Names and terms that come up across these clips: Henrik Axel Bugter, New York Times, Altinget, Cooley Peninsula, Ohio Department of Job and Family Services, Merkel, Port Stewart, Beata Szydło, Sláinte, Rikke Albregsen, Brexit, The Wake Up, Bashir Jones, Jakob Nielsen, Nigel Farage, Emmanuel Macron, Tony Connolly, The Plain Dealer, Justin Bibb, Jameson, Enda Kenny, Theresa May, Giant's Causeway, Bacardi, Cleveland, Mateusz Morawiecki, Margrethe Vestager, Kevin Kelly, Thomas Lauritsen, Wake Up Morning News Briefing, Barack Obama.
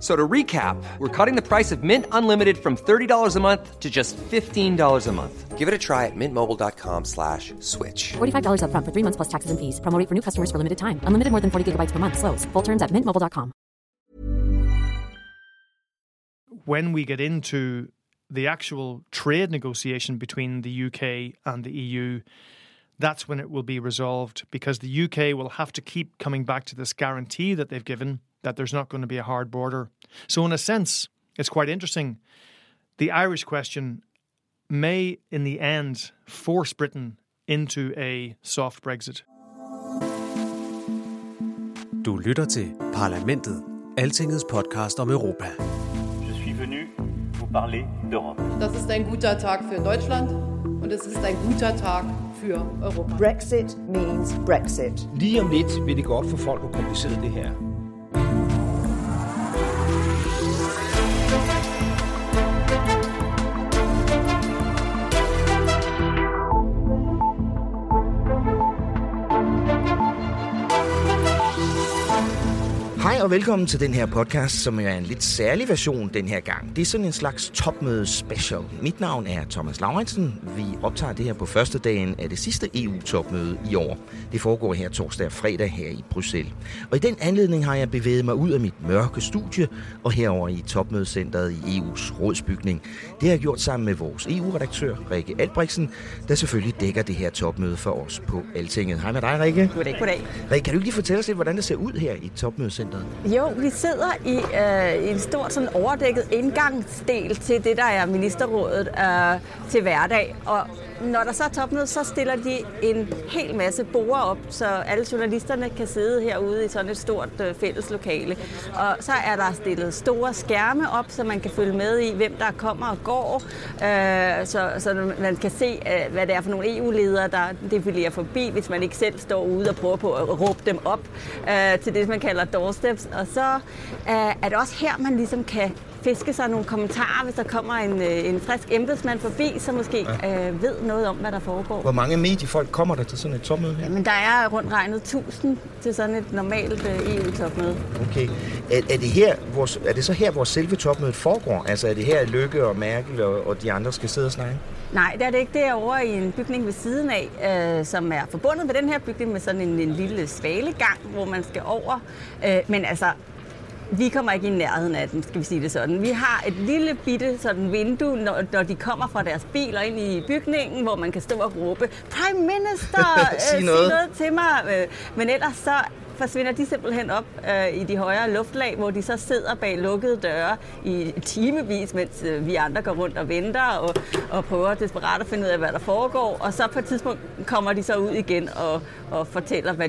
So to recap, we're cutting the price of Mint Unlimited from $30 a month to just $15 a month. Give it a try at mintmobile.com/switch. $45 up front for 3 months plus taxes and fees. Promo rate for new customers for limited time. Unlimited more than 40 gigabytes per month. Slows full terms at mintmobile.com. When we get into the actual trade negotiation between the UK and the EU, that's when it will be resolved, because the UK will have to keep coming back to this guarantee that they've given that there's not going to be a hard border. So in a sense, it's quite interesting. The Irish question may, in the end, force Britain into a soft Brexit. Du lytter til Parlamentet, Altingets podcast om Europa. Je suis venu vous parler d'Europe. Das ist ein guter Tag für Deutschland und es ist ein guter Tag für Europa. Brexit means Brexit. Lige om lidt vil det gå op for folk, hvor kompliceret det her. Hej og velkommen til den her podcast, som er en lidt særlig version den her gang. Det er sådan en slags topmøde special. Mit navn er Thomas Lauritsen. Vi optager det her på første dagen af det sidste EU-topmøde i år. Det foregår her torsdag og fredag her i Bruxelles. Og i den anledning har jeg bevæget mig ud af mit mørke studie og herover i topmødecenteret i EU's rådsbygning. Det har jeg gjort sammen med vores EU-redaktør, Rikke Albregsen, der selvfølgelig dækker det her topmøde for os på Altinget. Hej med dig, Rikke. Goddag, goddag. Rikke, kan du lige fortælle os lidt, hvordan det ser ud her i topmødecenteret? Jo, vi sidder i en stor sådan overdækket indgangsdel til det, der er ministerrådet til hverdag. Og når der så er topmøde, så stiller de en hel masse borde op, så alle journalisterne kan sidde herude i sådan et stort fælleslokale. Og så er der stillet store skærme op, så man kan følge med i, hvem der kommer og går. Så man kan se, hvad det er for nogle EU-ledere, der defilerer forbi, hvis man ikke selv står ude og prøver på at råbe dem op til det, man kalder doorsteps. Og så er det også her, man ligesom kan fiske sig nogle kommentarer, hvis der kommer en frisk embedsmand forbi, så måske ved noget om, hvad der foregår. Hvor mange mediefolk kommer der til sådan et topmøde her? Jamen, der er rundt regnet 1000 til sådan et normalt EU-topmøde. Okay. Er det så her, hvor selve topmødet foregår? Altså, er det her Løkke og Merkel og de andre skal sidde og snakke? Nej, det er det ikke. Det er over i en bygning ved siden af, som er forbundet med den her bygning med sådan en lille svalegang, hvor man skal over. Men altså, vi kommer ikke i nærheden af den, skal vi sige det sådan. Vi har et lille bitte sådan vindue, når de kommer fra deres biler ind i bygningen, hvor man kan stå og råbe, Prime Minister, sig noget til mig. Men ellers så forsvinder de simpelthen op i de højere luftlag, hvor de så sidder bag lukkede døre i timevis, mens vi andre går rundt og venter og prøver desperat at finde ud af, hvad der foregår. Og så på et tidspunkt kommer de så ud igen og fortæller, hvad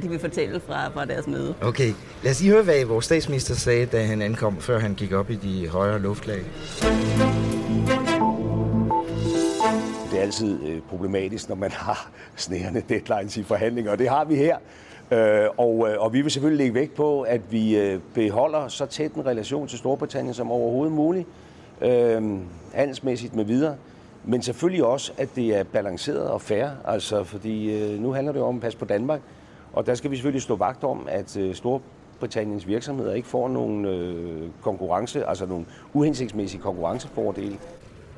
de vil fortælle fra deres møde. Okay, lad os lige høre, hvad vores statsminister sagde, da han ankom, før han gik op i de højere luftlag. Det er altid problematisk, når man har snærende deadlines i forhandlinger, og det har vi her. Og vi vil selvfølgelig lægge vægt på, at vi beholder så tæt en relation til Storbritannien som overhovedet muligt, handelsmæssigt med videre, men selvfølgelig også, at det er balanceret og fair, altså fordi nu handler det om at passe på Danmark, og der skal vi selvfølgelig stå vagt om, at Storbritanniens virksomheder ikke får nogen nogle uhensigtsmæssige konkurrencefordele.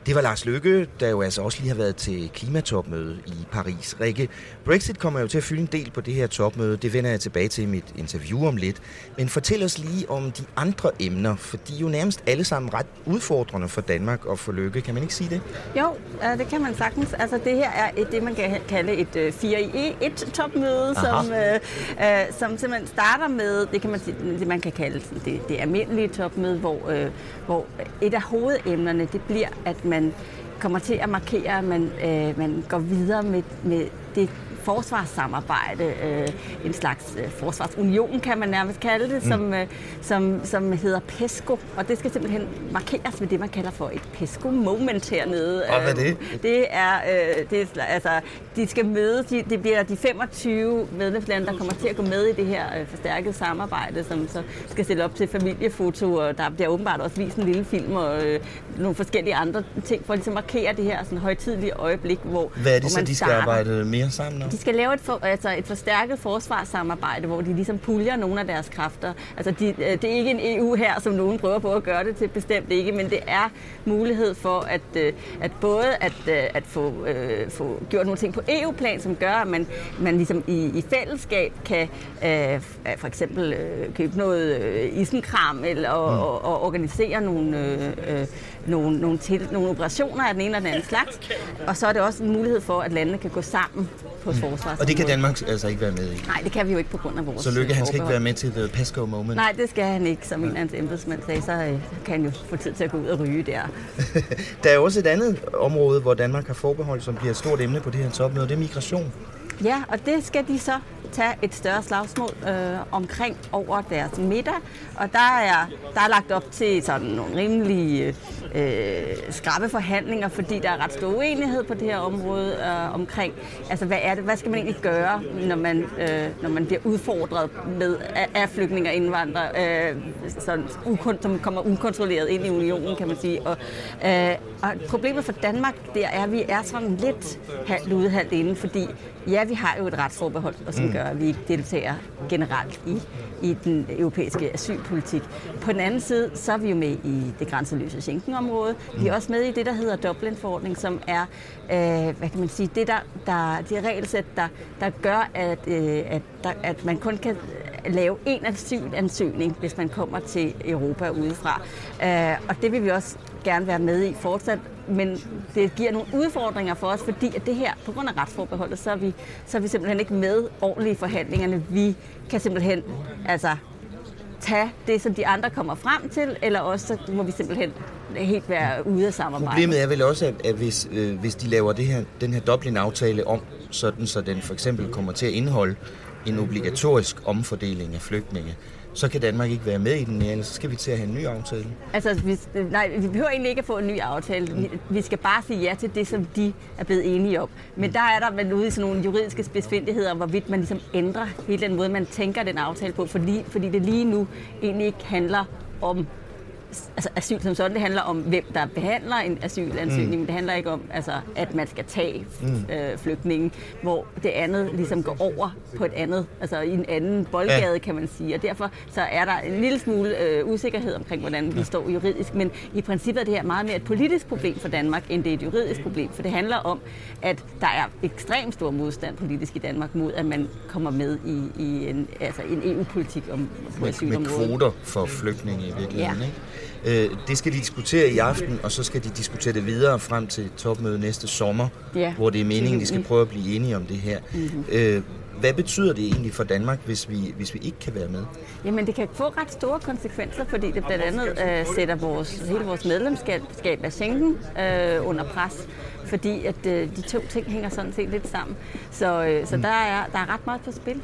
Det var Lars Løkke, der jo altså også lige har været til klimatopmøde i Paris. Rikke, Brexit kommer jo til at fylde en del på det her topmøde. Det vender jeg tilbage til i mit interview om lidt. Men fortæl os lige om de andre emner, for de er jo nærmest alle sammen ret udfordrende for Danmark og for Løkke. Kan man ikke sige det? Jo, det kan man sagtens. Altså det her er det, man kan kalde et 4-i-1-topmøde, som simpelthen starter med det, man kan kalde det almindelige topmøde, hvor et af hovedemnerne, det bliver, at man kommer til at markere, at man går videre med det forsvarssamarbejde, en slags forsvarsunion, kan man nærmest kalde det, som hedder PESCO, og det skal simpelthen markeres ved det, man kalder for et PESCO-moment hernede. Og hvad er det? De skal mødes, det bliver de 25 medlemslande, der kommer til at gå med i det her forstærkede samarbejde, som så skal stille op til familiefotoer, der bliver åbenbart også vist en lille film og nogle forskellige andre ting, for at ligesom markere det her sådan højtidelige øjeblik, hvor man starter. Hvad er det så, de skal arbejde mere sammen om? De skal lave et forstærket forsvarssamarbejde, hvor de ligesom puljer nogle af deres kræfter. Altså det er ikke en EU her, som nogen prøver på at gøre det til, bestemt ikke, men det er mulighed for at få gjort nogle ting på EU-plan, som gør, at man ligesom i fællesskab kan for eksempel købe noget isenkram eller og organisere nogle operationer af den ene og den anden slags, og så er det også en mulighed for, at landene kan gå sammen på forsvarsområdet. Og det kan Danmark altså ikke være med i? Nej, det kan vi jo ikke på grund af vores. Så Løkke, han skal ikke være med til the PESCO moment? Nej, det skal han ikke, som en af hans embedsmænd sagde, så kan han jo få tid til at gå ud og ryge der. Der er også et andet område, hvor Danmark har forbehold, som bliver et stort emne på det her topmøde, det er migration. Ja, og det skal de så tage et større slagsmål omkring over deres middag, og der er lagt op til sådan nogle rimelige skrappe forhandlinger, fordi der er ret stor uenighed på det her område omkring, altså hvad skal man egentlig gøre, når man bliver udfordret med af flygtninge og indvandrere, som kommer ukontrolleret ind i unionen, kan man sige. Og problemet for Danmark, det er, at vi er sådan lidt halvt inde, fordi ja, vi har jo et retsforbehold, og som gør, at vi ikke deltager generelt i den europæiske asylpolitik. På den anden side, så er vi jo med i det grænseløse Schengen-område. Vi er også med i det, der hedder Dublin-forordning, som er, hvad kan man sige, det regelsæt, der gør, at man kun kan lave en asylansøgning, hvis man kommer til Europa udefra. Og det vil vi også gerne være med i fortsat, men det giver nogle udfordringer for os, fordi at det her, på grund af retsforbeholdet, så er vi simpelthen ikke med ordentligt i forhandlingerne. Vi kan simpelthen tage det, som de andre kommer frem til, eller også så må vi simpelthen helt være ude af samarbejde. Problemet er vel også, at hvis de laver den her Dublin-aftale om, sådan så den for eksempel kommer til at indeholde en obligatorisk omfordeling af flygtninge, så kan Danmark ikke være med i den, eller så skal vi til at have en ny aftale. Vi behøver egentlig ikke at få en ny aftale. Vi skal bare sige ja til det, som de er blevet enige om. Men der er der vel ude i sådan nogle juridiske spidsfindigheder, hvorvidt man ligesom ændrer hele den måde, man tænker den aftale på, fordi det lige nu egentlig ikke handler om asyl som sådan. Det handler om, hvem der behandler en asylansøgning, men det handler ikke om, at man skal tage flygtningen, hvor det andet ligesom går over på et andet, i en anden boldgade, kan man sige. Og derfor så er der en lille smule usikkerhed omkring, hvordan vi står juridisk, men i princippet er det her meget mere et politisk problem for Danmark, end det er et juridisk problem, for det handler om, at der er ekstremt stor modstand politisk i Danmark mod, at man kommer med i en EU-politik om asylområdet. Med kvoter for flygtninge i virkeligheden, ikke? Det skal de diskutere i aften, og så skal de diskutere det videre frem til topmødet næste sommer, hvor det er meningen, de skal prøve at blive enige om det her. Hvad betyder det egentlig for Danmark, hvis vi ikke kan være med? Jamen, det kan få ret store konsekvenser, fordi det blandt andet sætter hele vores medlemskab af Schengen under pres, fordi at de to ting hænger sådan set lidt sammen. Så der er ret meget på spil.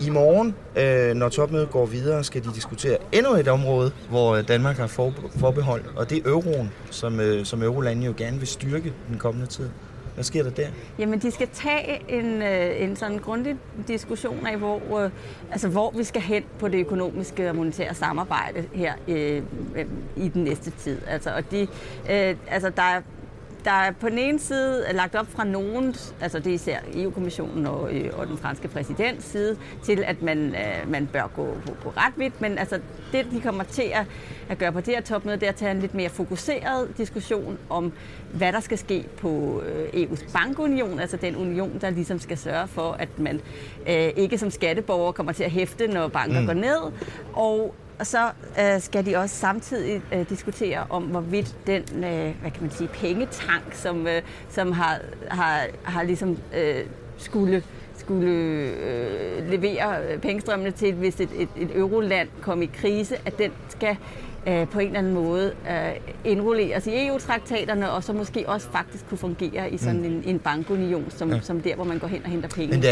I morgen, når topmødet går videre, skal de diskutere endnu et område, hvor Danmark har forbehold, og det er euroen, som eurolandene jo gerne vil styrke den kommende tid. Hvad sker der der? Jamen, de skal tage en sådan grundig diskussion af, hvor vi skal hen på det økonomiske og monetære samarbejde her i den næste tid. Der er på den ene side lagt op fra nogen, det er især EU-kommissionen og den franske præsidents side, til at man bør gå på ret vidt, men det de kommer til at gøre på det her topmøde, det er at tage en lidt mere fokuseret diskussion om, hvad der skal ske på EU's bankunion, den union, der ligesom skal sørge for, at man ikke som skatteborger kommer til at hæfte, når banker går ned, og så skal de også samtidig diskutere om, hvorvidt den pengetank, som har ligesom skulle skulle levere pengestrømmene til, hvis et euroland kom i krise, at den skal på en eller anden måde indrulleres i EU-traktaterne, og så måske også faktisk kunne fungere i sådan en bankunion, som der, hvor man går hen og henter penge. Men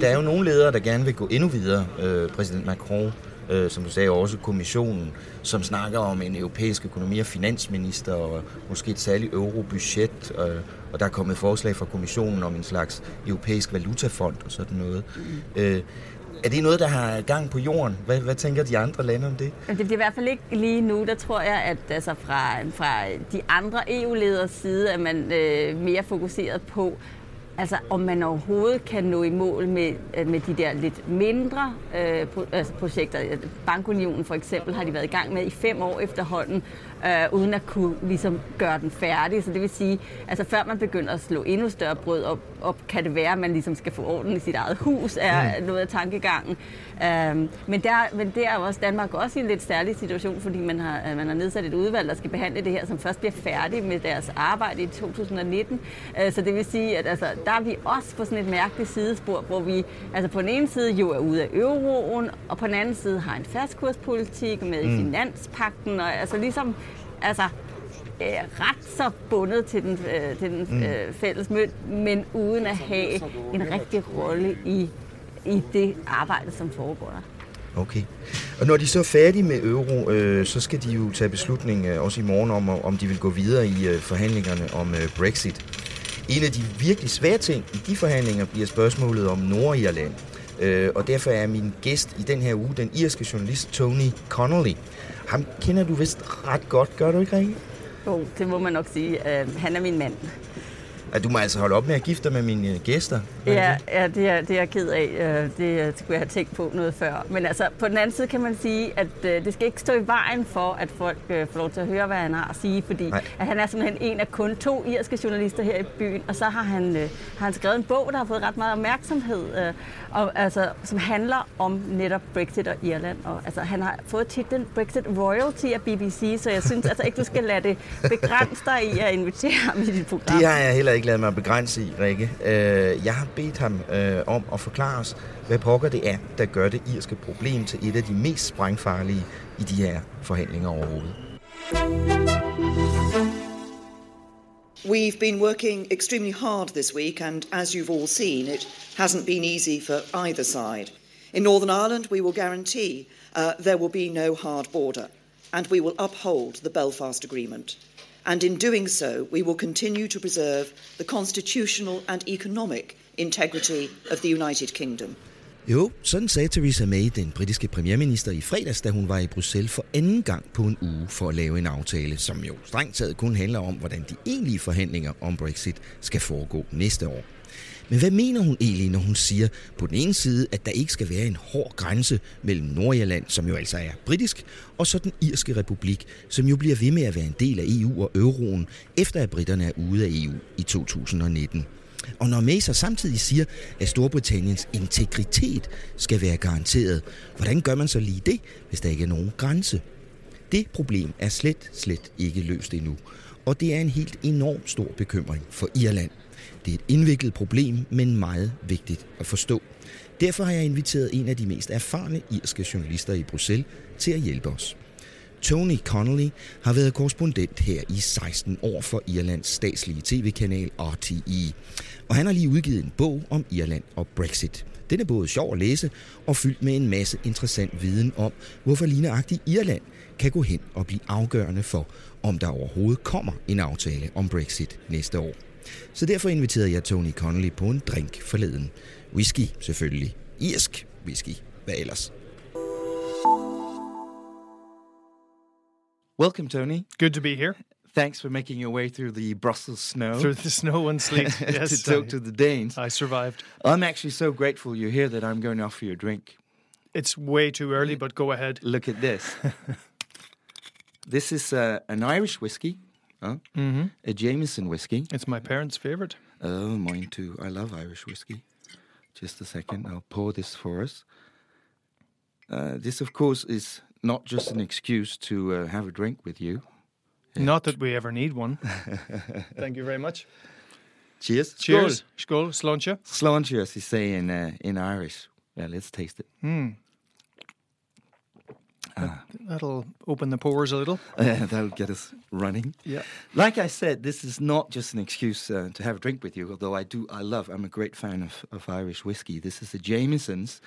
der er jo nogle ledere, der gerne vil gå endnu videre. Præsident Macron, som du sagde, også kommissionen, som snakker om en europæisk økonomi og finansminister, og måske et særligt eurobudget, og der er kommet forslag fra kommissionen om en slags europæisk valutafond og sådan noget. Er det noget, der har gang på jorden? Hvad tænker de andre lande om det? Det bliver i hvert fald ikke lige nu. Der tror jeg, at altså fra de andre EU-leders side, at man mere fokuseret på, altså om man overhovedet kan nå i mål med de der lidt mindre projekter. Bankunionen for eksempel har de været i gang med i 5 år efterhånden, uden at kunne ligesom gøre den færdig. Så det vil sige, altså før man begynder at slå endnu større brød op, kan det være, at man ligesom skal få orden i sit eget hus, er noget af tankegangen. Men der er også Danmark også i en lidt særlig situation, fordi man har nedsat et udvalg, der skal behandle det her, som først bliver færdig med deres arbejde i 2019. Så det vil sige, at altså, der er vi også på sådan et mærkeligt sidespor, hvor vi altså på den ene side jo er ude af euroen, og på den anden side har en fastkurspolitik med finanspagten, og altså ligesom ret så bundet til den fælles mønt, men uden at have en rigtig rolle i det arbejde, som foregår der. Okay. Og når de så er færdige med euro, så skal de jo tage beslutning også i morgen om de vil gå videre i forhandlingerne om Brexit. En af de virkelig svære ting i de forhandlinger bliver spørgsmålet om Nordirland. Og derfor er min gæst i den her uge den irske journalist Tony Connolly. Ham kender du vist ret godt, gør du ikke, Rikke? Jo, det må man nok sige. Han er min mand. Du må altså holde op med at gifte dig med mine gæster. Ja, det er jeg ked af. Det skulle jeg have tænkt på noget før. Men altså, på den anden side kan man sige, at det skal ikke stå i vejen for, at folk får lov til at høre, hvad han har at sige. Fordi at han er simpelthen en af kun 2 irske journalister her i byen. Og så har han skrevet en bog, der har fået ret meget opmærksomhed, som handler om netop Brexit og Irland. Og, altså, han har fået titlen Brexit Royalty af BBC, så jeg synes altså ikke, du skal lade det begrænse dig i at invitere ham i dit program. Det har jeg heller ikke ladet mig begrænse i, Rikke. Jeg har bedt ham om at forklare os, hvad pokker det er, der gør det irske problem til et af de mest sprængfarlige i de her forhandlinger overhovedet. We've been working extremely hard this week, and as you've all seen, it hasn't been easy for either side. In Northern Ireland, we will guarantee there will be no hard border, and we will uphold the Belfast Agreement. And in doing so, we will continue to preserve the constitutional and economic integrity of the United Kingdom. Jo, sådan sagde Theresa May, den britiske premierminister, i fredags, da hun var i Bruxelles for anden gang på en uge for at lave en aftale, som jo strengt taget kun handler om, hvordan de egentlige forhandlinger om Brexit skal foregå næste år. Men hvad mener hun egentlig, når hun siger på den ene side, at der ikke skal være en hård grænse mellem Nordirland, som jo altså er britisk, og så den irske republik, som jo bliver ved med at være en del af EU og euroen, efter at britterne er ude af EU i 2019? Og når May så samtidig siger, at Storbritanniens integritet skal være garanteret, hvordan gør man så lige det, hvis der ikke er nogen grænse? Det problem er slet ikke løst endnu, og det er en helt enormt stor bekymring for Irland. Det er et indviklet problem, men meget vigtigt at forstå. Derfor har jeg inviteret en af de mest erfarne irske journalister i Bruxelles til at hjælpe os. Tony Connolly har været korrespondent her i 16 år for Irlands statslige tv-kanal RTE. Og han har lige udgivet en bog om Irland og Brexit. Den er både sjov at læse og fyldt med en masse interessant viden om, hvorfor ligneragtigt Irland kan gå hen og blive afgørende for, om der overhovedet kommer en aftale om Brexit næste år. Så derfor inviterede jeg Tony Connolly på en drink forleden. Whisky selvfølgelig. Irsk whisky. Hvad ellers? Welcome, Tony. Good to be here. Thanks for making your way through the Brussels snow. Through the snow and sleet, yes. To talk to the Danes. I survived. I'm actually so grateful you're here that I'm going to offer you a drink. It's way too early, but go ahead. Look at this. This is an Irish whiskey. Oh, mm-hmm. A Jameson whiskey. It's my parents' favorite. Oh, mine too. I love Irish whiskey. Just a second. I'll pour this for us. This, of course, is not just an excuse to have a drink with you. Yeah. Not that we ever need one. Thank you very much. Cheers. Cheers. Skål. Sláinte. Sláinte, as you say in Irish. Yeah, let's taste it. Mm. That'll open the pores a little. That'll get us running. Yeah. Like I said, this is not just an excuse to have a drink with you, although I'm a great fan of Irish whiskey. This is the Jameson's.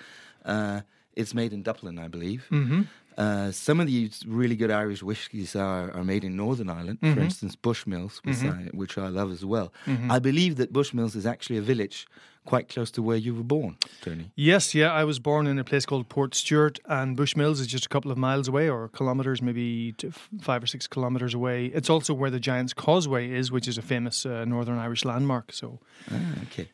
It's made in Dublin, I believe. Mm-hmm. Some of these really good Irish whiskies are made in Northern Ireland, mm-hmm. for instance, Bushmills, which I love as well. Mm-hmm. I believe that Bushmills is actually a village quite close to where you were born, Tony. Yes, yeah, I was born in a place called Port Stewart, and Bushmills is just a couple of miles away, or kilometres, maybe 5 or 6 kilometres away. It's also where the Giant's Causeway is, which is a famous Northern Irish landmark. So, okay.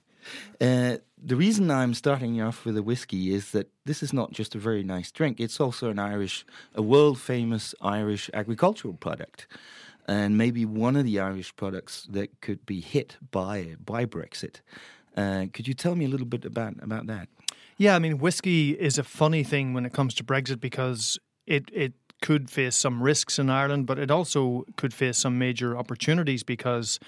The reason I'm starting you off with a whiskey is that this is not just a very nice drink. It's also a world-famous Irish agricultural product, and maybe one of the Irish products that could be hit by Brexit. Could you tell me a little bit about that? Yeah, I mean, whiskey is a funny thing when it comes to Brexit because it could face some risks in Ireland, but it also could face some major opportunities because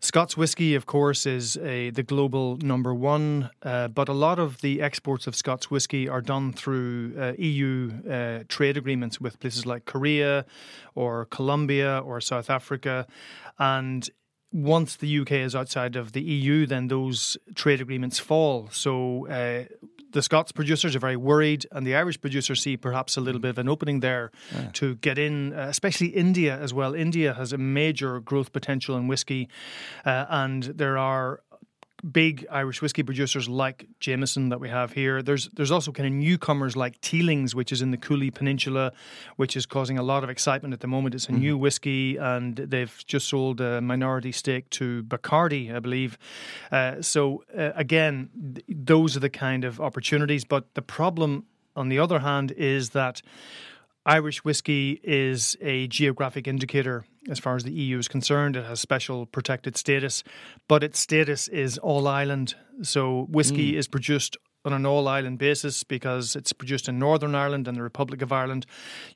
Scots whiskey, of course, is the global number one, but a lot of the exports of Scots whiskey are done through EU trade agreements with places like Korea or Colombia or South Africa. And once the UK is outside of the EU, then those trade agreements fall. So the Scots producers are very worried, and the Irish producers see perhaps a little bit of an opening there to get in, especially India as well. India has a major growth potential in whiskey, and there are big Irish whiskey producers like Jameson that we have here. There's also kind of newcomers like Teelings, which is in the Cooley Peninsula, which is causing a lot of excitement at the moment. It's a new whiskey, and they've just sold a minority stake to Bacardi, I believe. So again, those are the kind of opportunities. But the problem, on the other hand, is that Irish whiskey is a geographic indicator as far as the EU is concerned. It has special protected status, but its status is all-island. So whiskey is produced on an all-island basis because it's produced in Northern Ireland and the Republic of Ireland.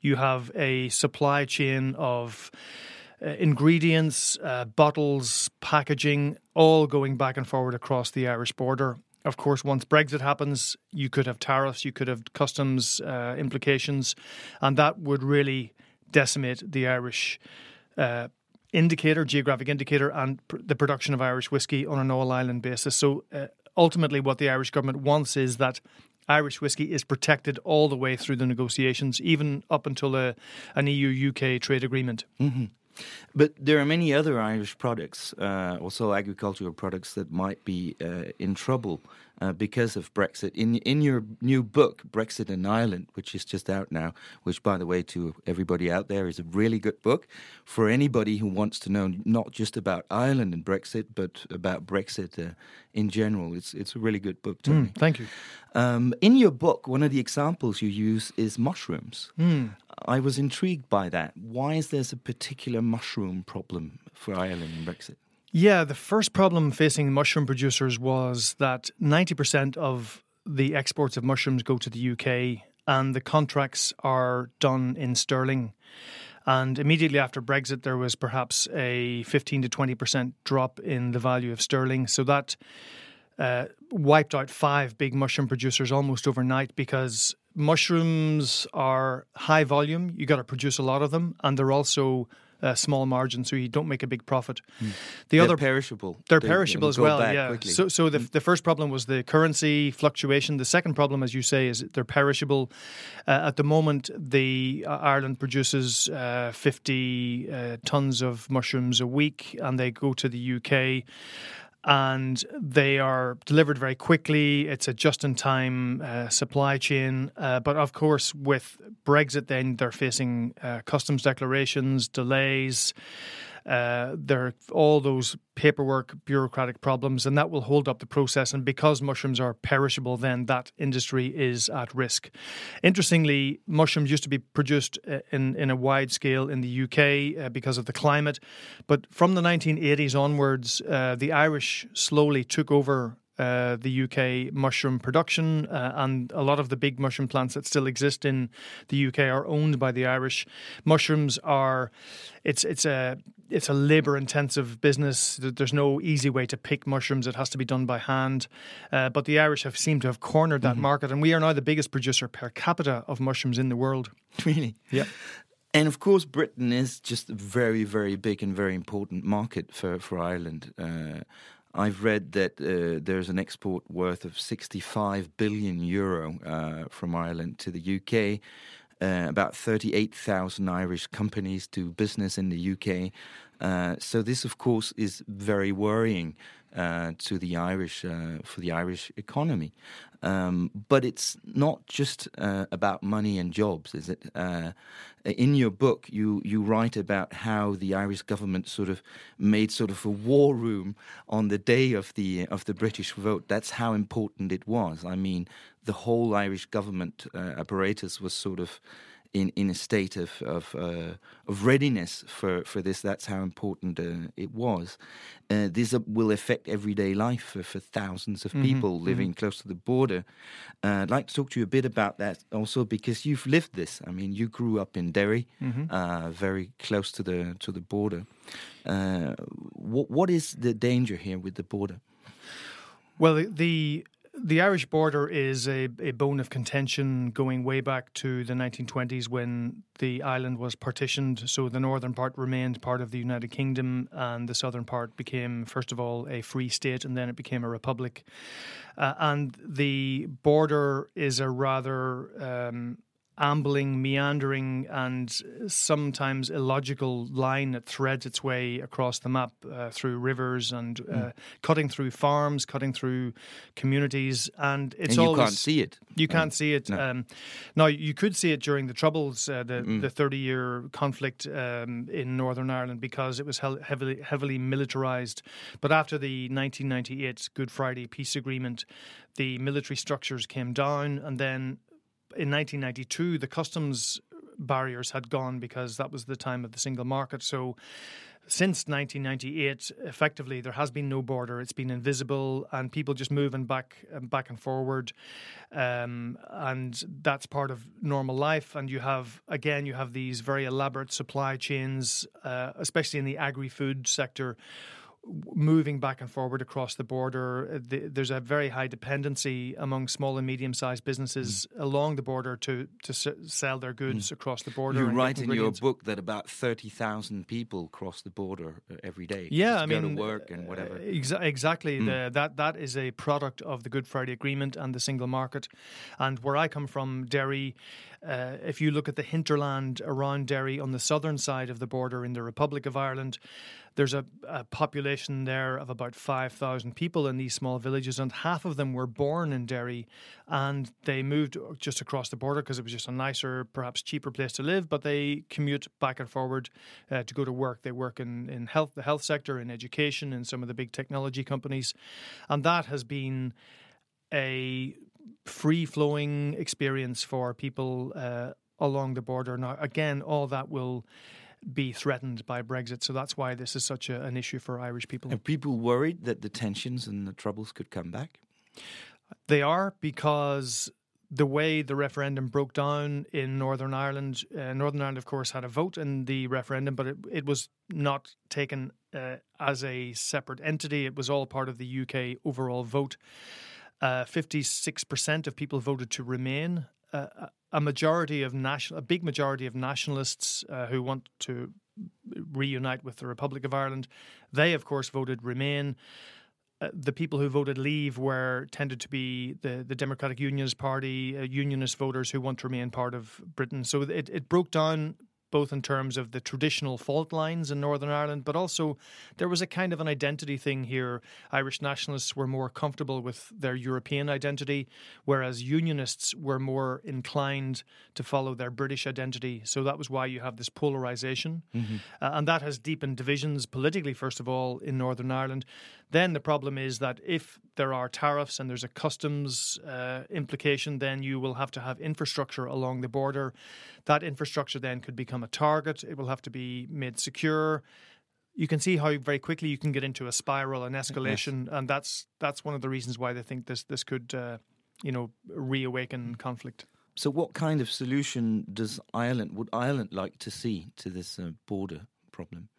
You have a supply chain of ingredients, bottles, packaging, all going back and forward across the Irish border. Of course, once Brexit happens, you could have tariffs, you could have customs implications, and that would really decimate the Irish geographic indicator, and the production of Irish whiskey on an all-island basis. So ultimately what the Irish government wants is that Irish whiskey is protected all the way through the negotiations, even up until an EU-UK trade agreement. Mm-hmm. But there are many other Irish products, also agricultural products, that might be in trouble because of Brexit. In your new book, Brexit and Ireland, which is just out now, which, by the way, to everybody out there, is a really good book for anybody who wants to know not just about Ireland and Brexit, but about Brexit in general. It's a really good book, Tony. Thank you. In your book, one of the examples you use is mushrooms. Mm. I was intrigued by that. Why is there a particular mushroom problem for Ireland and Brexit? Yeah, the first problem facing mushroom producers was that 90% of the exports of mushrooms go to the UK, and the contracts are done in sterling. And immediately after Brexit, there was perhaps a 15 to 20% drop in the value of sterling. So that wiped out 5 big mushroom producers almost overnight, because mushrooms are high volume. You got to produce a lot of them, and they're also small margin, so you don't make a big profit. They're perishable. They're perishable as well. Yeah. So the first problem was the currency fluctuation. The second problem, as you say, is they're perishable. At the moment, Ireland produces 50 tons of mushrooms a week, and they go to the UK. And they are delivered very quickly. It's a just-in-time supply chain. But of course, with Brexit, then they're facing customs declarations, delays. There are all those paperwork, bureaucratic problems, and that will hold up the process. And because mushrooms are perishable, then that industry is at risk. Interestingly, mushrooms used to be produced in a wide scale in the UK because of the climate. But from the 1980s onwards, the Irish slowly took over the UK mushroom production, and a lot of the big mushroom plants that still exist in the UK are owned by the Irish. Mushrooms are it's a labour-intensive business. There's no easy way to pick mushrooms. It has to be done by hand. But the Irish have seemed to have cornered that market, and we are now the biggest producer per capita of mushrooms in the world. Really? Yeah. And of course, Britain is just a very, very big and very important market for Ireland. I've read that there's an export worth of 65 billion euro from Ireland to the UK. About 38,000 Irish companies do business in the UK. So this, of course, is very worrying to the Irish for the Irish economy. But it's not just about money and jobs, is it? In your book, you write about how the Irish government sort of made sort of a war room on the day of the British vote. That's how important it was. I mean, the whole Irish government apparatus was sort of in a state of readiness for this. That's how important it was. This will affect everyday life for thousands of people living close to the border. I'd like to talk to you a bit about that also, because you've lived this. I mean, you grew up in Derry, very close to the border. What is the danger here with the border? Well, The Irish border is a bone of contention going way back to the 1920s when the island was partitioned. So the northern part remained part of the United Kingdom, and the southern part became, first of all, a free state, and then it became a republic. And the border is a rather ambling, meandering, and sometimes illogical line that threads its way across the map through rivers and cutting through farms, cutting through communities, and you can't see it. You can't see it. No. Now you could see it during the Troubles, the 30-year conflict in Northern Ireland, because it was heavily militarized. But after the 1998 Good Friday Peace Agreement, the military structures came down, and then in 1992, the customs barriers had gone, because that was the time of the single market. So since 1998, effectively, there has been no border. It's been invisible, and people just moving back and forward. And that's part of normal life. And you have these very elaborate supply chains, especially in the agri-food sector, moving back and forward across the border. There's a very high dependency among small and medium-sized businesses along the border to sell their goods across the border. You write in your book that about 30,000 people cross the border every day. Yeah, I mean, to go to work and whatever. Exactly. That is a product of the Good Friday Agreement and the single market. And where I come from, Derry, if you look at the hinterland around Derry on the southern side of the border in the Republic of Ireland, there's a population there of about 5,000 people in these small villages, and half of them were born in Derry, and they moved just across the border because it was just a nicer, perhaps cheaper place to live, but they commute back and forward to go to work. They work in the health sector, in education, in some of the big technology companies, and that has been a free-flowing experience for people along the border. Now, again, all that will be threatened by Brexit. So that's why this is such an issue for Irish people. Are people worried that the tensions and the Troubles could come back? They are, because the way the referendum broke down in Northern Ireland, of course, had a vote in the referendum, but it was not taken as a separate entity. It was all part of the UK overall vote. 56% of people voted to remain. A big majority of nationalists who want to reunite with the Republic of Ireland, they of course voted Remain. The people who voted Leave tended to be the Democratic Unionist Party, Unionist voters who want to remain part of Britain. So it broke down, both in terms of the traditional fault lines in Northern Ireland, but also there was a kind of an identity thing here. Irish nationalists were more comfortable with their European identity, whereas unionists were more inclined to follow their British identity. So that was why you have this polarisation. And that has deepened divisions politically, first of all, in Northern Ireland. Then the problem is that if there are tariffs and there's a customs implication, then you will have to have infrastructure along the border. That infrastructure then could become a target. It will have to be made secure. you can see how very quickly you can get into a spiral and escalation, yes. And that's one of the reasons why they think this could, reawaken conflict. So, what kind of solution would Ireland like to see to this border problem?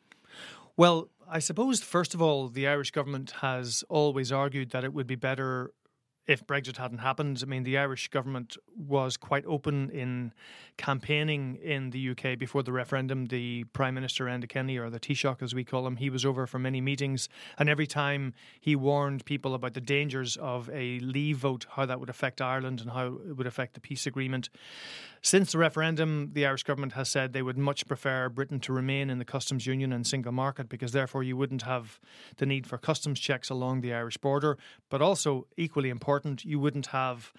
Well, I suppose first of all, the Irish government has always argued that it would be better if Brexit hadn't happened. I mean, the Irish government was quite open in campaigning in the UK before the referendum. The Prime Minister, Enda Kenny, or the Taoiseach as we call him, he was over for many meetings. And every time he warned people about the dangers of a leave vote, how that would affect Ireland and how it would affect the peace agreement. Since the referendum, the Irish government has said they would much prefer Britain to remain in the customs union and single market, because therefore you wouldn't have the need for customs checks along the Irish border. But also, equally important, you wouldn't have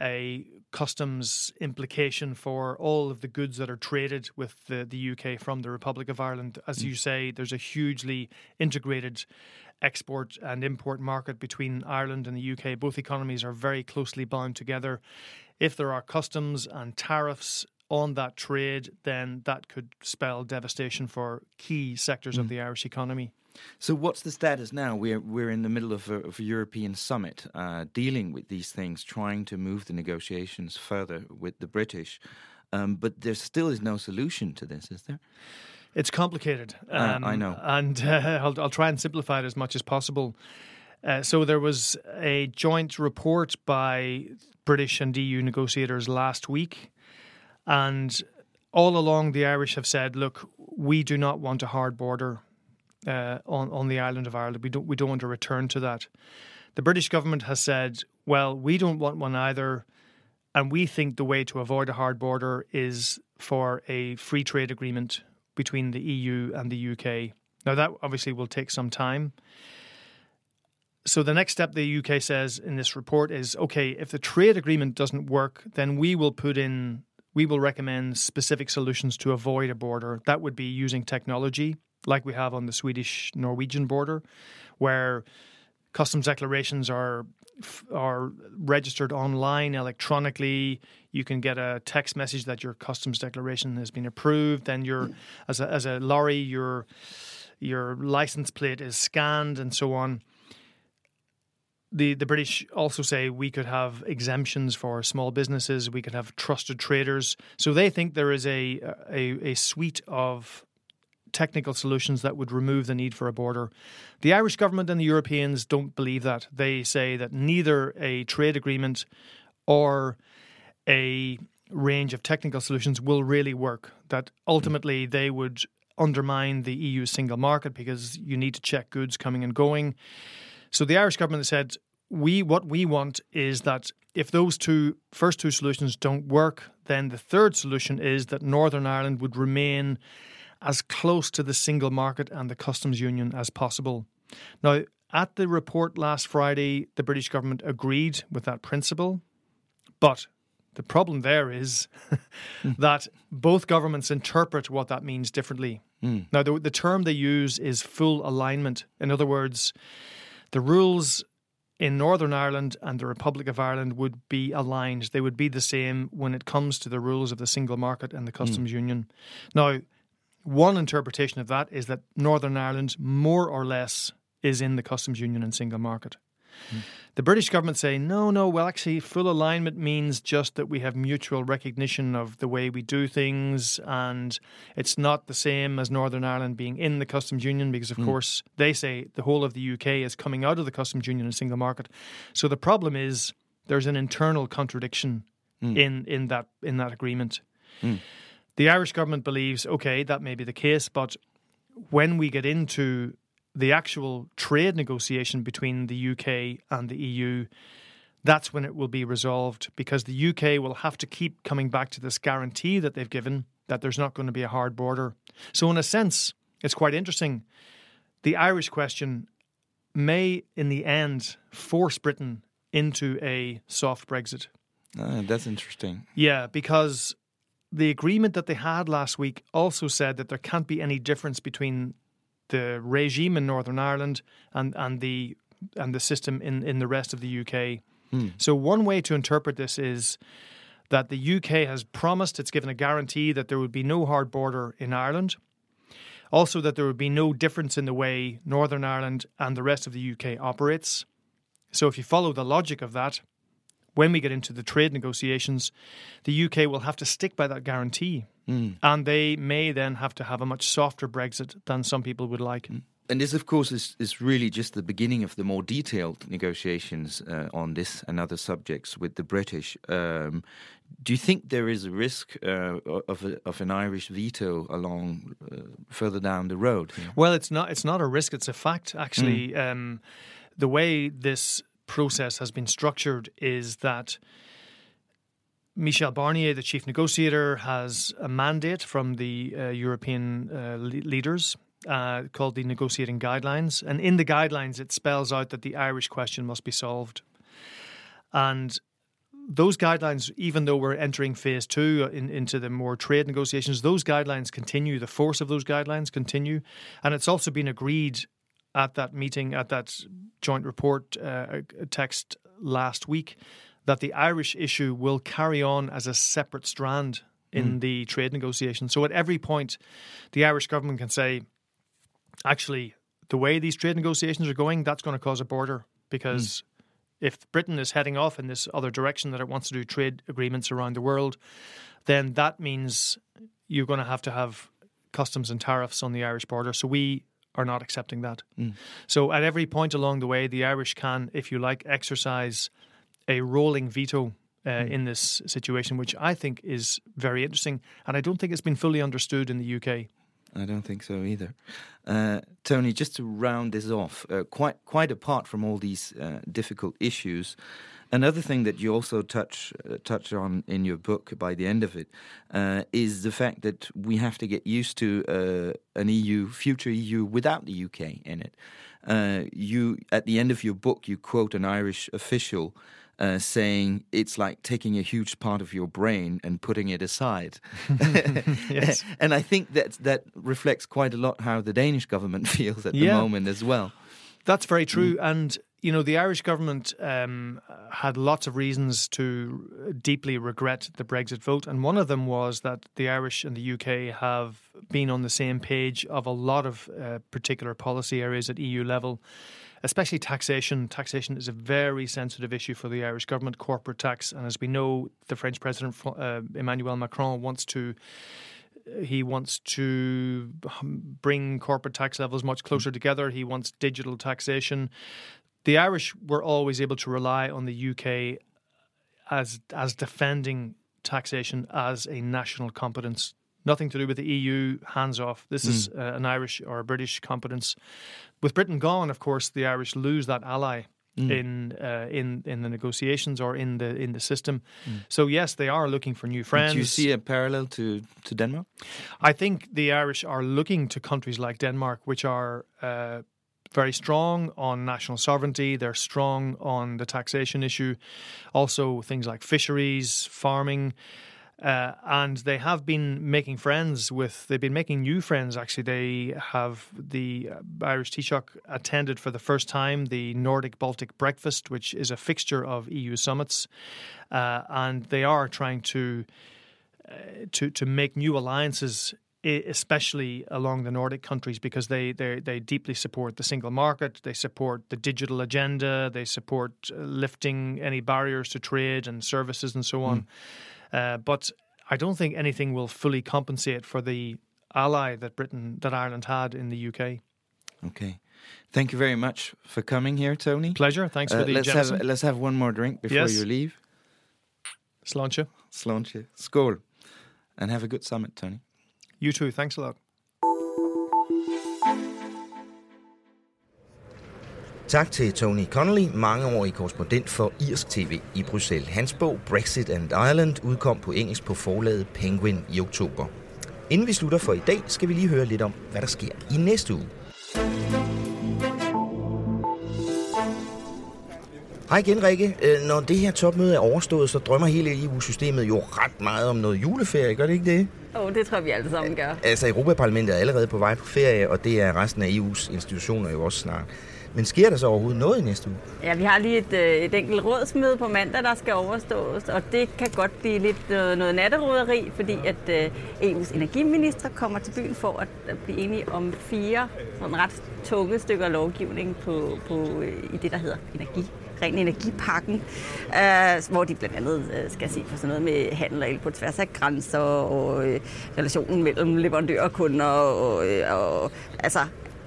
a customs implication for all of the goods that are traded with the UK from the Republic of Ireland. As you say, there's a hugely integrated export and import market between Ireland and the UK. Both economies are very closely bound together. If there are customs and tariffs on that trade, then that could spell devastation for key sectors of the Irish economy. So what's the status now? We're in the middle of a European summit dealing with these things, trying to move the negotiations further with the British. But there still is no solution to this, is there? It's complicated. I know. And I'll try and simplify it as much as possible. So there was a joint report by British and EU negotiators last week. And all along the Irish have said, look, we do not want a hard border on the island of Ireland. We don't want to return to that. The British government has said, well, we don't want one either, and we think the way to avoid a hard border is for a free trade agreement between the EU and the UK. Now, that obviously will take some time. So the next step the UK says in this report is, okay, if the trade agreement doesn't work, then we will recommend specific solutions to avoid a border. That would be using technology, like we have on the Swedish-Norwegian border, where customs declarations are registered online electronically. You can get a text message that your customs declaration has been approved. Then as a lorry, your license plate is scanned and so on. The British also say we could have exemptions for small businesses. We could have trusted traders. So they think there is a suite of technical solutions that would remove the need for a border. The Irish government and the Europeans don't believe that. They say that neither a trade agreement or a range of technical solutions will really work, that ultimately they would undermine the EU single market because you need to check goods coming and going. So the Irish government said, what we want is that if those first two solutions don't work, then the third solution is that Northern Ireland would remain as close to the single market and the customs union as possible. Now, at the report last Friday, the British government agreed with that principle. But the problem there is that both governments interpret what that means differently. Mm. Now, the term they use is full alignment. In other words, the rules in Northern Ireland and the Republic of Ireland would be aligned. They would be the same when it comes to the rules of the single market and the customs union. Now, one interpretation of that is that Northern Ireland more or less is in the customs union and single market. Mm. The British government say, actually full alignment means just that we have mutual recognition of the way we do things, and it's not the same as Northern Ireland being in the customs union because, of course, they say the whole of the UK is coming out of the customs union and single market. So the problem is there's an internal contradiction in that agreement. Mm. The Irish government believes, okay, that may be the case, but when we get into the actual trade negotiation between the UK and the EU, that's when it will be resolved, because the UK will have to keep coming back to this guarantee that they've given that there's not going to be a hard border. So in a sense, it's quite interesting. The Irish question may, in the end, force Britain into a soft Brexit. That's interesting. Yeah, because the agreement that they had last week also said that there can't be any difference between the regime in Northern Ireland and the system in the rest of the UK. Mm. So one way to interpret this is that the UK has promised, it's given a guarantee that there would be no hard border in Ireland. Also that there would be no difference in the way Northern Ireland and the rest of the UK operates. So if you follow the logic of that, when we get into the trade negotiations, the UK will have to stick by that guarantee. Mm. And they may then have to have a much softer Brexit than some people would like. And this, of course, is really just the beginning of the more detailed negotiations on this and other subjects with the British. Do you think there is a risk of an Irish veto along further down the road? Well, it's not a risk. It's a fact, actually. Mm. The way this process has been structured is that Michel Barnier, the chief negotiator, has a mandate from the European leaders called the Negotiating Guidelines. And in the guidelines, it spells out that the Irish question must be solved. And those guidelines, even though we're entering phase two into the more trade negotiations, those guidelines continue. The force of those guidelines continue. And it's also been agreed at that meeting, at that joint report text last week, that the Irish issue will carry on as a separate strand in the trade negotiations. So at every point, the Irish government can say, actually, the way these trade negotiations are going, that's going to cause a border. Because if Britain is heading off in this other direction that it wants to do trade agreements around the world, then that means you're going to have customs and tariffs on the Irish border. So we are not accepting that. Mm. So at every point along the way, the Irish can, if you like, exercise a rolling veto in this situation, which I think is very interesting. And I don't think it's been fully understood in the UK. I don't think so either. Tony, just to round this off, quite apart from all these difficult issues, another thing that you also touch on in your book by the end of it is the fact that we have to get used to an EU, future EU, without the UK in it. You at the end of your book, you quote an Irish official saying it's like taking a huge part of your brain and putting it aside. Yes. And I think that reflects quite a lot how the Danish government feels at the moment as well. That's very true. And, you know, the Irish government had lots of reasons to deeply regret the Brexit vote. And one of them was that the Irish and the UK have been on the same page of a lot of particular policy areas at EU level. Especially taxation. Taxation is a very sensitive issue for the Irish government, corporate tax. And as we know, the French president, Emmanuel Macron, wants to bring corporate tax levels much closer together. He wants digital taxation. The Irish were always able to rely on the UK as defending taxation as a national competence. Nothing to do with the EU, hands off. This is an Irish or a British competence. With Britain gone, of course, the Irish lose that ally in the negotiations or in the system. So yes, they are looking for new friends. Do you see a parallel to Denmark? I think the Irish are looking to countries like Denmark, which are very strong on national sovereignty. They're strong on the taxation issue. Also things like fisheries, farming. And they have been making friends with. They've been making new friends. Actually, they have the Irish Taoiseach attended for the first time the Nordic-Baltic Breakfast, which is a fixture of EU summits, and they are trying to make new alliances, especially along the Nordic countries, because they deeply support the single market, they support the digital agenda, they support lifting any barriers to trade and services and so on. But I don't think anything will fully compensate for the ally that Ireland had in the UK. Okay. Thank you very much for coming here, Tony. Pleasure. Thanks for the Jameson. Let's have one more drink before you leave. Sláinte. Sláinte. Skål. And have a good summit, Tony. You too. Thanks a lot. Tak til Tony Connolly, mangeårig korrespondent for Irsk TV i Bruxelles. Hans bog Brexit and Ireland udkom på engelsk på forlaget Penguin i oktober. Inden vi slutter for i dag, skal vi lige høre lidt om, hvad der sker i næste uge. Hej igen, Rikke. Når det her topmøde er overstået, så drømmer hele EU-systemet jo ret meget om noget juleferie. Gør det ikke det? Det tror jeg, vi alle sammen gør. Altså, Europaparlamentet er allerede på vej på ferie, og det er resten af EU's institutioner jo også snart. Men sker der så overhovedet noget i næste uge? Ja, vi har lige et enkelt rådsmøde på mandag, der skal overstås, og det kan godt blive lidt noget natteroderi, fordi at EU's energiminister kommer til byen for at blive enige om 4 sådan ret tunge stykker lovgivning i det, der hedder ren energipakken, hvor de blandt andet skal se på sådan noget med handel og el på tværs af grænser og relationen mellem leverandører og kunder og altså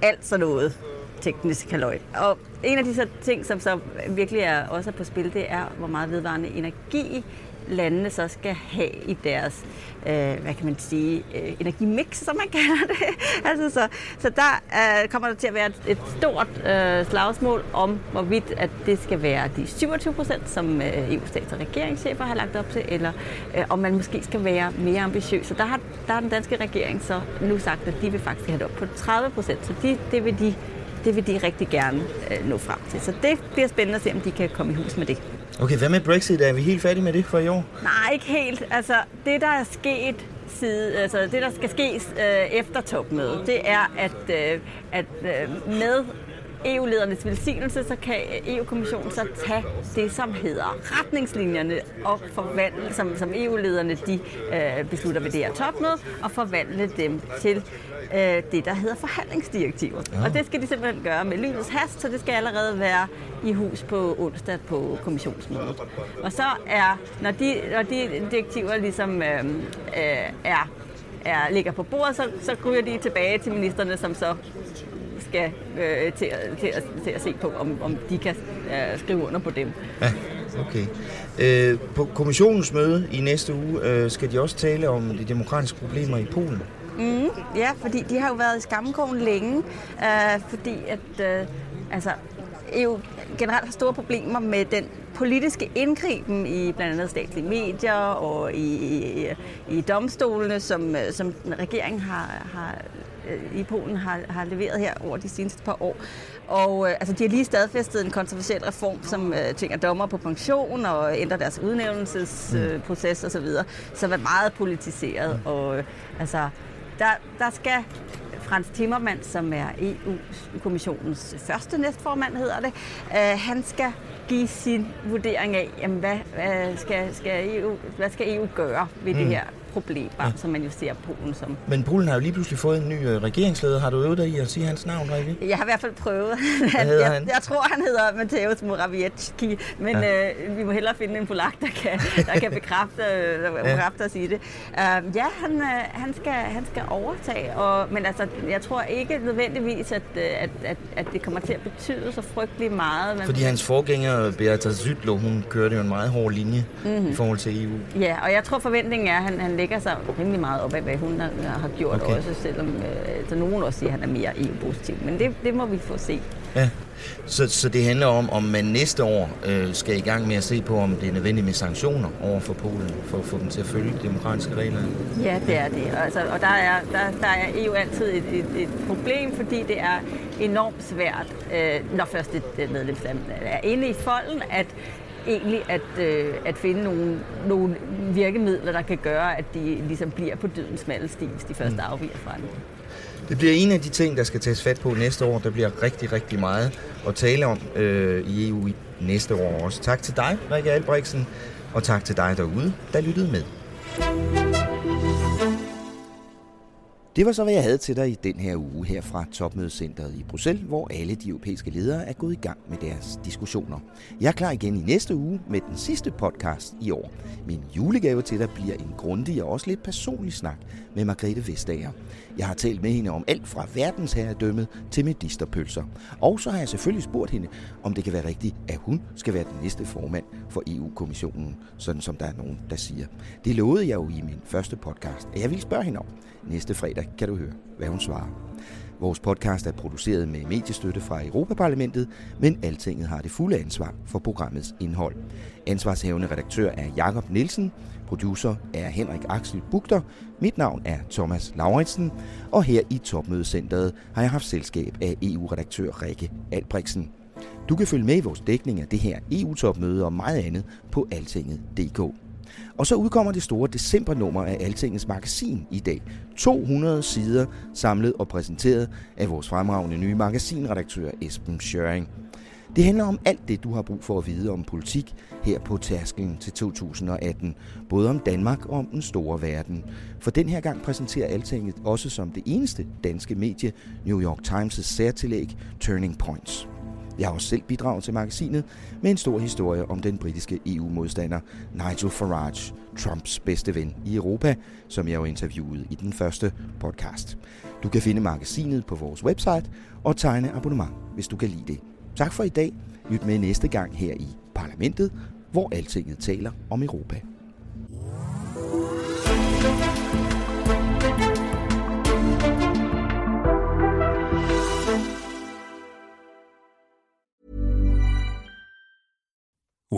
alt sådan noget. Teknisk halløj. Og en af de så ting, som så virkelig også er på spil, det er, hvor meget vedvarende energi landene så skal have i deres, energimix, som man kalder det. Altså, så der kommer der til at være et stort slagsmål om, hvorvidt at det skal være de 27%, som EU-stats- og regeringschefer har lagt op til, eller om man måske skal være mere ambitiøs. Så der har den danske regering så nu sagt, at de vil faktisk have det op på 30%, så det vil de rigtig gerne nå frem til. Så det bliver spændende at se, om de kan komme i hus med det. Okay, hvad med Brexit? Er vi helt færdige med det for i år? Nej, ikke helt. Altså, det der er sket det der skal ske efter topmødet, det er, at med EU-ledernes velsignelse, så kan EU-kommissionen så tage det, som hedder retningslinjerne, og forvandle, som EU-lederne de beslutter ved det her topmøde, og forvandle dem til det, der hedder forhandlingsdirektiver. Ja. Og det skal de simpelthen gøre med lynets hast, så det skal allerede være i hus på onsdag på kommissionsmødet. Og så er, når de direktiver ligesom ligger på bordet, så ryger de tilbage til ministerne, som så skal til at se på, om de kan skrive under på dem. Ja, okay. På kommissionens møde i næste uge skal de også tale om de demokratiske problemer i Polen. Ja, fordi de har jo været i skammekrogen længe, fordi at EU generelt har store problemer med den politiske indgriben i blandt andet statslige medier og i domstolene, som regeringen har i Polen har leveret her over de seneste par år. Og de har lige stadfæstet en kontroversiel reform, som tvinger dommer på pension og ændrer deres udnævnelsesproces osv., som er meget politiseret. Og der skal Franz Timmermans, som er EU-kommissionens første næstformand, hedder det, han skal give sin vurdering af, jamen, hvad skal EU gøre ved det her problem, som man jo ser Polen som. Men Polen har jo lige pludselig fået en ny regeringsleder. Har du øvet dig i at sige hans navn, Rikke? Jeg har i hvert fald prøvet. Jeg tror, han hedder Mateusz Morawiecki, men vi må hellere finde en polak, der kan bekræfte os i det. Han skal overtage, men jeg tror ikke nødvendigvis, at det kommer til at betyde så frygtelig meget. Fordi hans forgænger, Beata Szydło, hun kørte jo en meget hård linje i forhold til EU. Ja, og jeg tror, forventningen er, at han lægger sig rimelig meget op af, hvad hun har gjort også, selvom så nogen også siger, at han er mere EU-positiv. Men det må vi få se. Ja. Så det handler om man næste år skal i gang med at se på, om det er nødvendigt med sanktioner over for Polen, for at få dem til at følge demokratiske regler. Ja, det er det. Og der er EU altid et problem, fordi det er enormt svært, når først et medlemsland er inde i folden, at finde nogle virkemidler, der kan gøre, at de ligesom bliver på dødens smalle sti, hvis de først afviger fra det. Det bliver en af de ting, der skal tages fat på næste år. Der bliver rigtig, rigtig meget at tale om i EU i næste år også. Tak til dig, Rikke Albregsen, og tak til dig derude, der lyttede med. Det var så, hvad jeg havde til dig i den her uge her fra Topmødecenteret i Bruxelles, hvor alle de europæiske ledere er gået i gang med deres diskussioner. Jeg er klar igen i næste uge med den sidste podcast i år. Min julegave til dig bliver en grundig og også lidt personlig snak med Margrethe Vestager. Jeg har talt med hende om alt fra verdensherredømmet til medisterpølser. Og så har jeg selvfølgelig spurgt hende, om det kan være rigtigt, at hun skal være den næste formand for EU-kommissionen, sådan som der er nogen, der siger. Det lovede jeg jo i min første podcast, at jeg ville spørge hende om. Næste fredag kan du høre, hvad hun svarer. Vores podcast er produceret med mediestøtte fra Europaparlamentet, men Altinget har det fulde ansvar for programmets indhold. Ansvarshævende redaktør er Jakob Nielsen, producer er Henrik Axel Bugter, mit navn er Thomas Lauritsen, og her i Topmødecenteret har jeg haft selskab af EU-redaktør Rikke Albregsen. Du kan følge med i vores dækning af det her EU-topmøde og meget andet på altinget.dk. Og så udkommer det store decembernummer af Altingets magasin i dag. 200 sider samlet og præsenteret af vores fremragende nye magasinredaktør Esben Schøring. Det handler om alt det, du har brug for at vide om politik her på tærsklen til 2018. Både om Danmark og om den store verden. For den her gang præsenterer Altinget også som det eneste danske medie New York Times' særtillæg Turning Points. Jeg har også selv bidraget til magasinet med en stor historie om den britiske EU-modstander Nigel Farage, Trumps bedste ven i Europa, som jeg jo interviewede i den første podcast. Du kan finde magasinet på vores website og tegne abonnement, hvis du kan lide det. Tak for i dag. Lyt med næste gang her i Parlamentet, hvor Altinget taler om Europa.